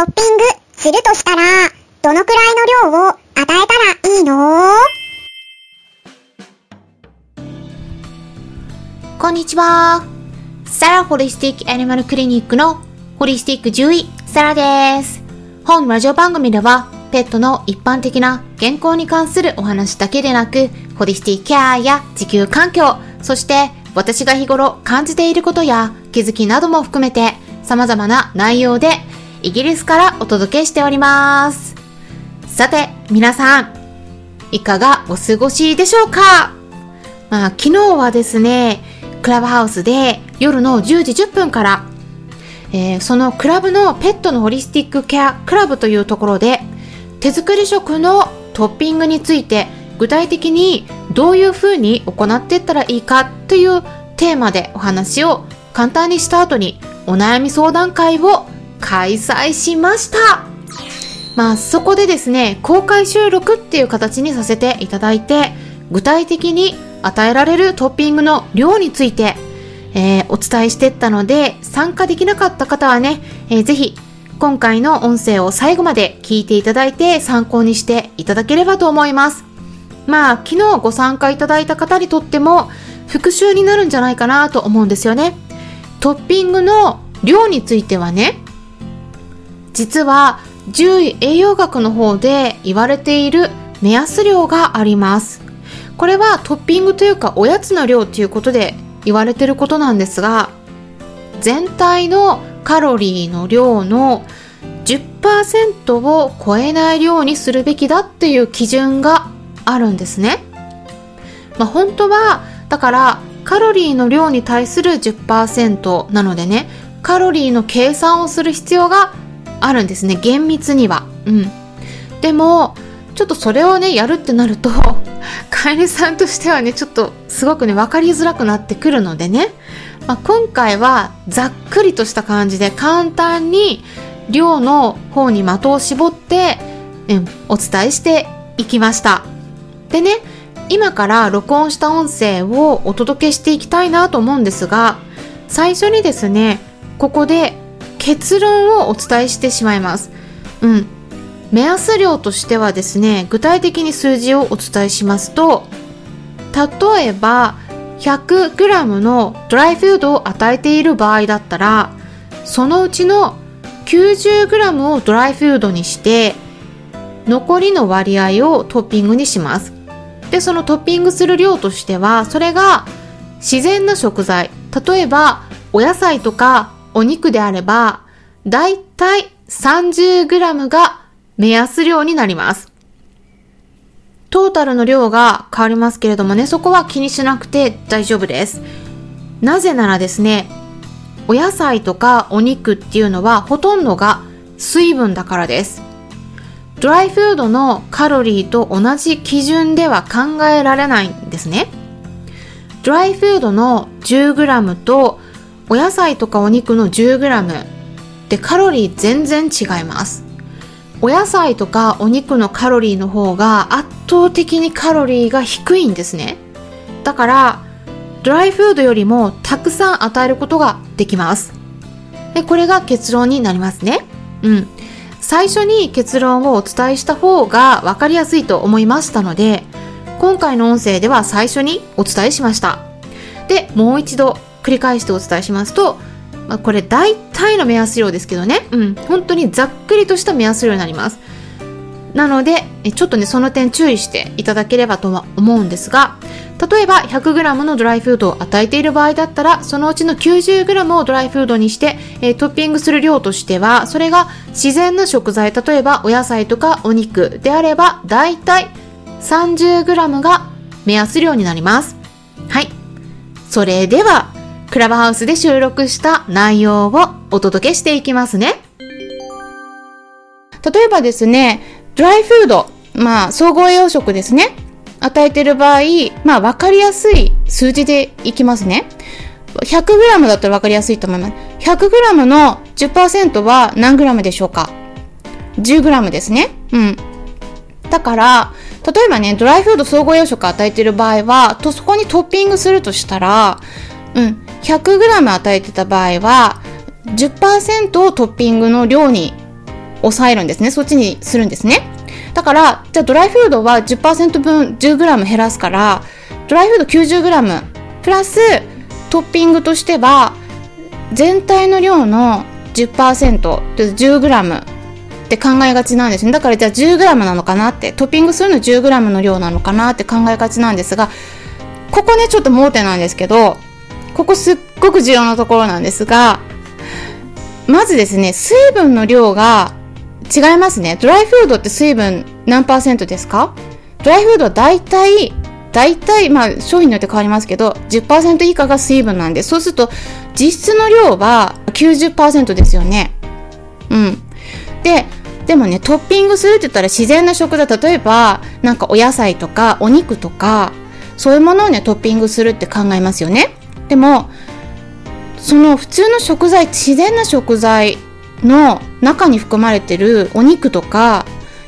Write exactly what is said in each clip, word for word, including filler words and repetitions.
トッピングするとしたら、どのくらいの量を与えたらいいの？こんにちは。サラホリスティックアニマルクリニックのホリスティック獣医サラです。本ラジオ番組では、ペットの一般的な健康に関するお話だけでなく、ホリスティックケアや地球環境、そして私が日頃感じていることや気づきなども含めて様々な内容でイギリスからお届けしております。さて皆さん、いかがお過ごしでしょうか？まあ、昨日はですね、クラブハウスで夜のじゅうじじゅっぷんから、えー、そのクラブのペットのホリスティックケアクラブというところで、手作り食のトッピングについて具体的にどういう風に行っていったらいいかというテーマでお話を簡単にした後にお悩み相談会を開催しました。まあ、そこでですね、公開収録っていう形にさせていただいて、具体的に与えられるトッピングの量について、えー、お伝えしてったので、参加できなかった方はね、えー、ぜひ今回の音声を最後まで聞いていただいて参考にしていただければと思います。まあ、昨日ご参加いただいた方にとっても復習になるんじゃないかなと思うんですよね。トッピングの量についてはね、実は獣医栄養学の方で言われている目安量があります。これはトッピングというかおやつの量ということで言われていることなんですが、全体のカロリーの量の じゅっパーセント を超えない量にするべきだっていう基準があるんですね。まあ、本当はだからカロリーの量に対する じゅっパーセント なのでね、カロリーの計算をする必要があるんですね、厳密には。うん。でもちょっとそれをねやるってなると飼い主さんとしてはね、ちょっとすごくね分かりづらくなってくるのでね、まあ、今回はざっくりとした感じで簡単に量の方に的を絞って、うん、お伝えしていきました。でね、今から録音した音声をお届けしていきたいなと思うんですが、最初にですね、ここで結論をお伝えしてしまいます。うん、目安量としてはですね、具体的に数字をお伝えしますと、例えば ひゃくグラム のドライフードを与えている場合だったら、そのうちの きゅうじゅうグラム をドライフードにして残りの割合をトッピングにします。で、そのトッピングする量としては、それが自然な食材、例えばお野菜とかお肉であれば、だいたい さんじゅうグラム が目安量になります。トータルの量が変わりますけれどもね、そこは気にしなくて大丈夫です。なぜならですね、お野菜とかお肉っていうのはほとんどが水分だからです。ドライフードのカロリーと同じ基準では考えられないんですね。ドライフードの じゅうグラム とお野菜とかお肉の じゅうグラム ってカロリー全然違います。お野菜とかお肉のカロリーの方が圧倒的にカロリーが低いんですね。だからドライフードよりもたくさん与えることができます。で、これが結論になりますね。うん。最初に結論をお伝えした方が分かりやすいと思いましたので、今回の音声では最初にお伝えしました。で、もう一度繰り返してお伝えしますと、まあ、これ大体の目安量ですけどね、うん、本当にざっくりとした目安量になります。なので、ちょっとね、その点注意していただければとは思うんですが、例えば ひゃくグラム のドライフードを与えている場合だったら、そのうちの きゅうじゅうグラム をドライフードにして、えー、トッピングする量としては、それが自然な食材、例えばお野菜とかお肉であれば、だいたい さんじゅうグラム が目安量になります。はい。それでは、クラブハウスで収録した内容をお届けしていきますね。例えばですね、ドライフード、まあ総合栄養食ですね、与えている場合、まあ分かりやすい数字でいきますね。 ひゃくグラム だったら分かりやすいと思います。 ひゃくグラム の じゅっパーセント は何 g でしょうか？ じゅうグラム ですね。うん。だから例えばね、ドライフード総合栄養食与えている場合はと、そこにトッピングするとしたら、うん、ひゃくグラム 与えてた場合は じゅっパーセント をトッピングの量に抑えるんですね。そっちにするんですね。だからじゃあドライフードは じゅっパーセント 分 じゅうグラム 減らすから、ドライフード きゅうじゅうグラム プラストッピングとしては全体の量の じゅっパーセント で じゅうグラム って考えがちなんですね。だからじゃあ じゅうグラム なのかなって、トッピングするの じゅうグラム の量なのかなって考えがちなんですが、ここねちょっと盲点なんですけど、ここすっごく重要なところなんですが、まずですね、水分の量が違いますね。ドライフードって水分何パーセントですか？ドライフードは大体大体、まあ商品によって変わりますけど じゅっパーセント 以下が水分なんで、そうすると実質の量は きゅうじゅっパーセント ですよね。うん。で、でもね、トッピングするって言ったら自然な食材、例えばなんかお野菜とかお肉とかそういうものをねトッピングするって考えますよね。でもその普通の食材、自然な食材の中に含まれてるお肉とか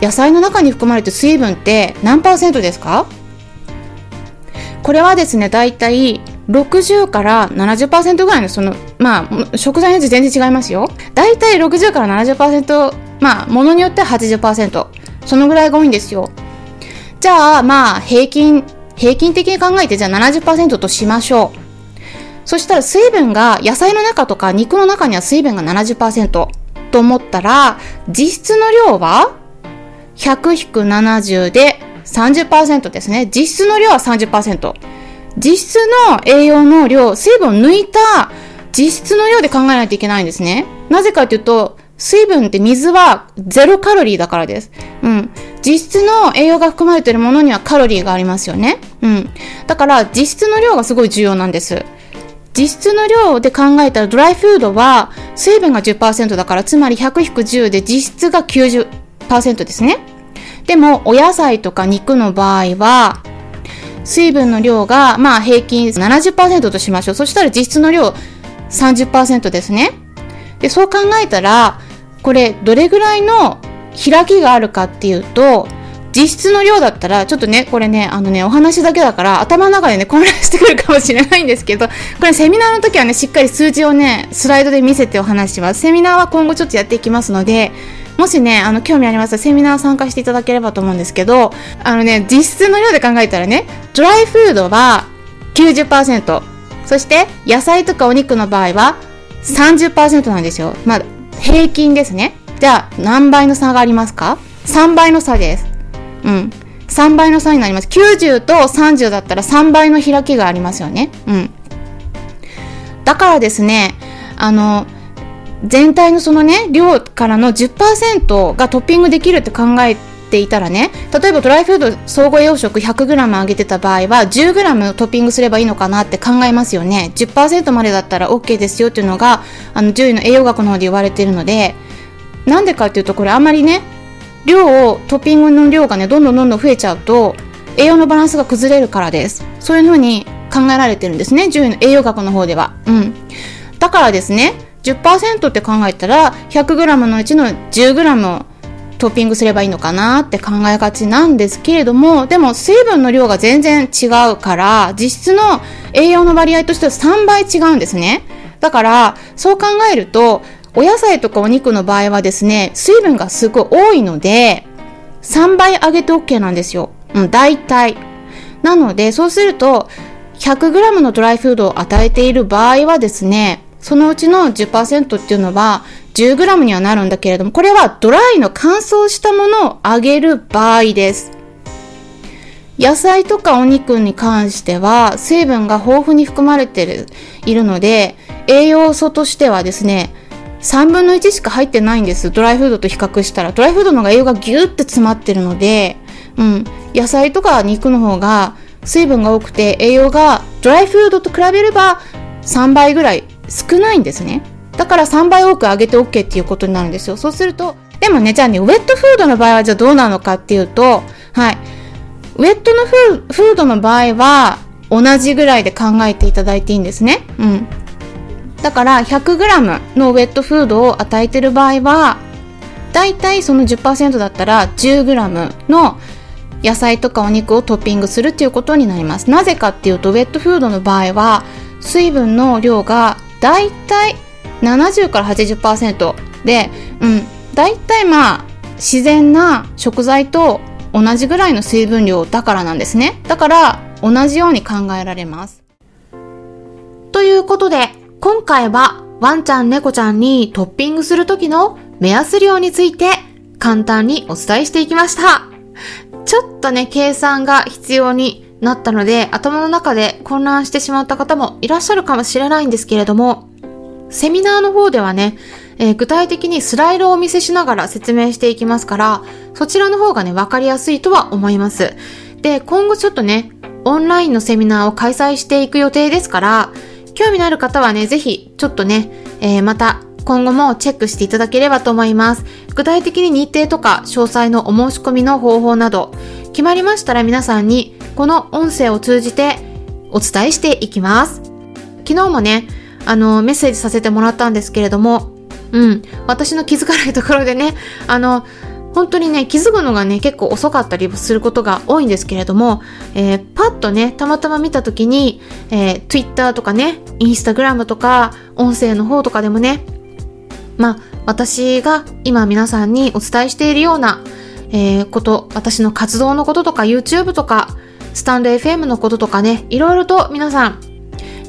野菜の中に含まれてる水分って何パーセントですか？これはですね、だいたいろくじゅうからななじゅっパーセントぐらいのその、まあ食材の味全然違いますよ。だいたいろくじゅうからななじゅっパーセント、まあものによっては はちじゅっパーセント、そのぐらいが多いんですよ。じゃあまあ平均平均的に考えて、じゃあ ななじゅっパーセント としましょう。そしたら水分が、野菜の中とか肉の中には水分が ななじゅっパーセント と思ったら、実質の量は ひゃく ななじゅう で さんじゅっパーセント ですね。実質の量は さんじゅっパーセント。実質の栄養の量、水分を抜いた実質の量で考えないといけないんですね。なぜかというと、水分って水はゼロカロリーだからです。うん。実質の栄養が含まれているものにはカロリーがありますよね。うん。だから実質の量がすごい重要なんです。実質の量で考えたらドライフードは水分が じゅっパーセント だから、つまり ひゃく じゅう で実質が きゅうじゅっパーセント ですね。でもお野菜とか肉の場合は水分の量がまあ平均 ななじゅっパーセント としましょう。そしたら実質の量 さんじゅっパーセント ですね。で、そう考えたらこれどれぐらいの開きがあるかっていうと、実質の量だったら、ちょっとね、これね、あのね、お話だけだから、頭の中でね、混乱してくるかもしれないんですけど、これセミナーの時はね、しっかり数字をね、スライドで見せてお話します。セミナーは今後ちょっとやっていきますので、もしね、あの、興味ありましたら、セミナー参加していただければと思うんですけど、あのね、実質の量で考えたらね、ドライフードは きゅうじゅっパーセント、そして野菜とかお肉の場合は さんじゅっパーセント なんですよ。まあ、平均ですね。じゃあ、何倍の差がありますか？さんばいの差です。うん、さんばいの差になります。きゅうじゅうとさんじゅうだったらさんばいの開きがありますよね。うん、だからですね、あの全体のそのね量からの じゅっパーセント がトッピングできるって考えていたらね、例えばドライフード総合栄養食 ひゃくグラム 上げてた場合は じゅうグラム トッピングすればいいのかなって考えますよね。 じゅっパーセント までだったら OK ですよっていうのがあの獣医の栄養学の方で言われているので、なんでかっていうと、これあんまりね量をトッピングの量がねどんどんどんどん増えちゃうと栄養のバランスが崩れるからです。そういうふうに考えられてるんですね、獣医の栄養学の方では。うん。だからですね じゅっパーセント って考えたら ひゃくグラム のうちの じゅうグラム をトッピングすればいいのかなって考えがちなんですけれども、でも水分の量が全然違うから実質の栄養の割合としてはさんばい違うんですね。だからそう考えるとお野菜とかお肉の場合はですね、水分がすごい多いので、さんばい上げて OK なんですよ。うん、大体。なので、そうすると、ひゃくグラム のドライフードを与えている場合はですね、そのうちの じゅっパーセント っていうのは じゅうグラム にはなるんだけれども、これはドライの乾燥したものを上げる場合です。野菜とかお肉に関しては、水分が豊富に含まれている、いるので、栄養素としてはですね、さんぶんのいちしか入ってないんです。ドライフードと比較したら。ドライフードの方が栄養がギューって詰まってるので、うん。野菜とか肉の方が水分が多くて栄養がドライフードと比べればさんばいぐらい少ないんですね。だからさんばい多く上げて OK っていうことになるんですよ。そうすると、でもね、じゃあね、ウェットフードの場合はじゃあどうなのかっていうと、はい。ウェットのフー、フードの場合は同じぐらいで考えていただいていいんですね。うん。だから ひゃくグラム のウェットフードを与えてる場合はだいたいその じゅっパーセント だったら じゅうグラム の野菜とかお肉をトッピングするっていうことになります。なぜかっていうとウェットフードの場合は水分の量がだいたいななじゅうから はちじゅっパーセント で、うん、大体まあ自然な食材と同じぐらいの水分量だからなんですね。だから同じように考えられます。ということで今回はワンちゃん猫ちゃんにトッピングする時の目安量について簡単にお伝えしていきました。ちょっとね計算が必要になったので頭の中で混乱してしまった方もいらっしゃるかもしれないんですけれども、セミナーの方ではね、えー、具体的にスライドをお見せしながら説明していきますから、そちらの方がね、わかりやすいとは思います。で、今後ちょっとね、オンラインのセミナーを開催していく予定ですから、興味のある方はね、ぜひちょっとね、えー、また今後もチェックしていただければと思います。具体的に日程とか詳細のお申し込みの方法など、決まりましたら皆さんにこの音声を通じてお伝えしていきます。昨日もね、あの、メッセージさせてもらったんですけれども、うん、私の気づかないところでね、あの、本当にね、気づくのがね、結構遅かったりすることが多いんですけれども、えー、パッとね、たまたま見たときに、えー、Twitter とかね、Instagram とか、音声の方とかでもね、まあ、私が今皆さんにお伝えしているような、えー、こと、私の活動のこととか、YouTube とか、スタンド エフエム のこととかね、いろいろと皆さん、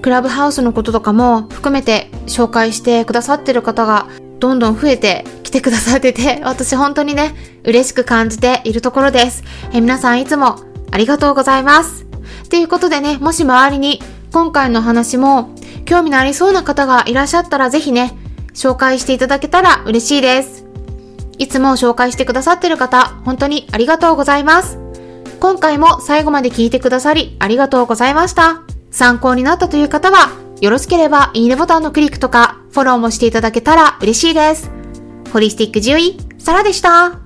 クラブハウスのこととかも含めて紹介してくださってる方がどんどん増えてきてくださってて、私本当にね、嬉しく感じているところです。え、皆さんいつもありがとうございます。ということでね、もし周りに今回の話も興味のありそうな方がいらっしゃったらぜひね、紹介していただけたら嬉しいです。いつも紹介してくださってる方、本当にありがとうございます。今回も最後まで聞いてくださりありがとうございました。参考になったという方は、よろしければいいねボタンのクリックとかフォローもしていただけたら嬉しいです。ホリスティック獣医、サラでした。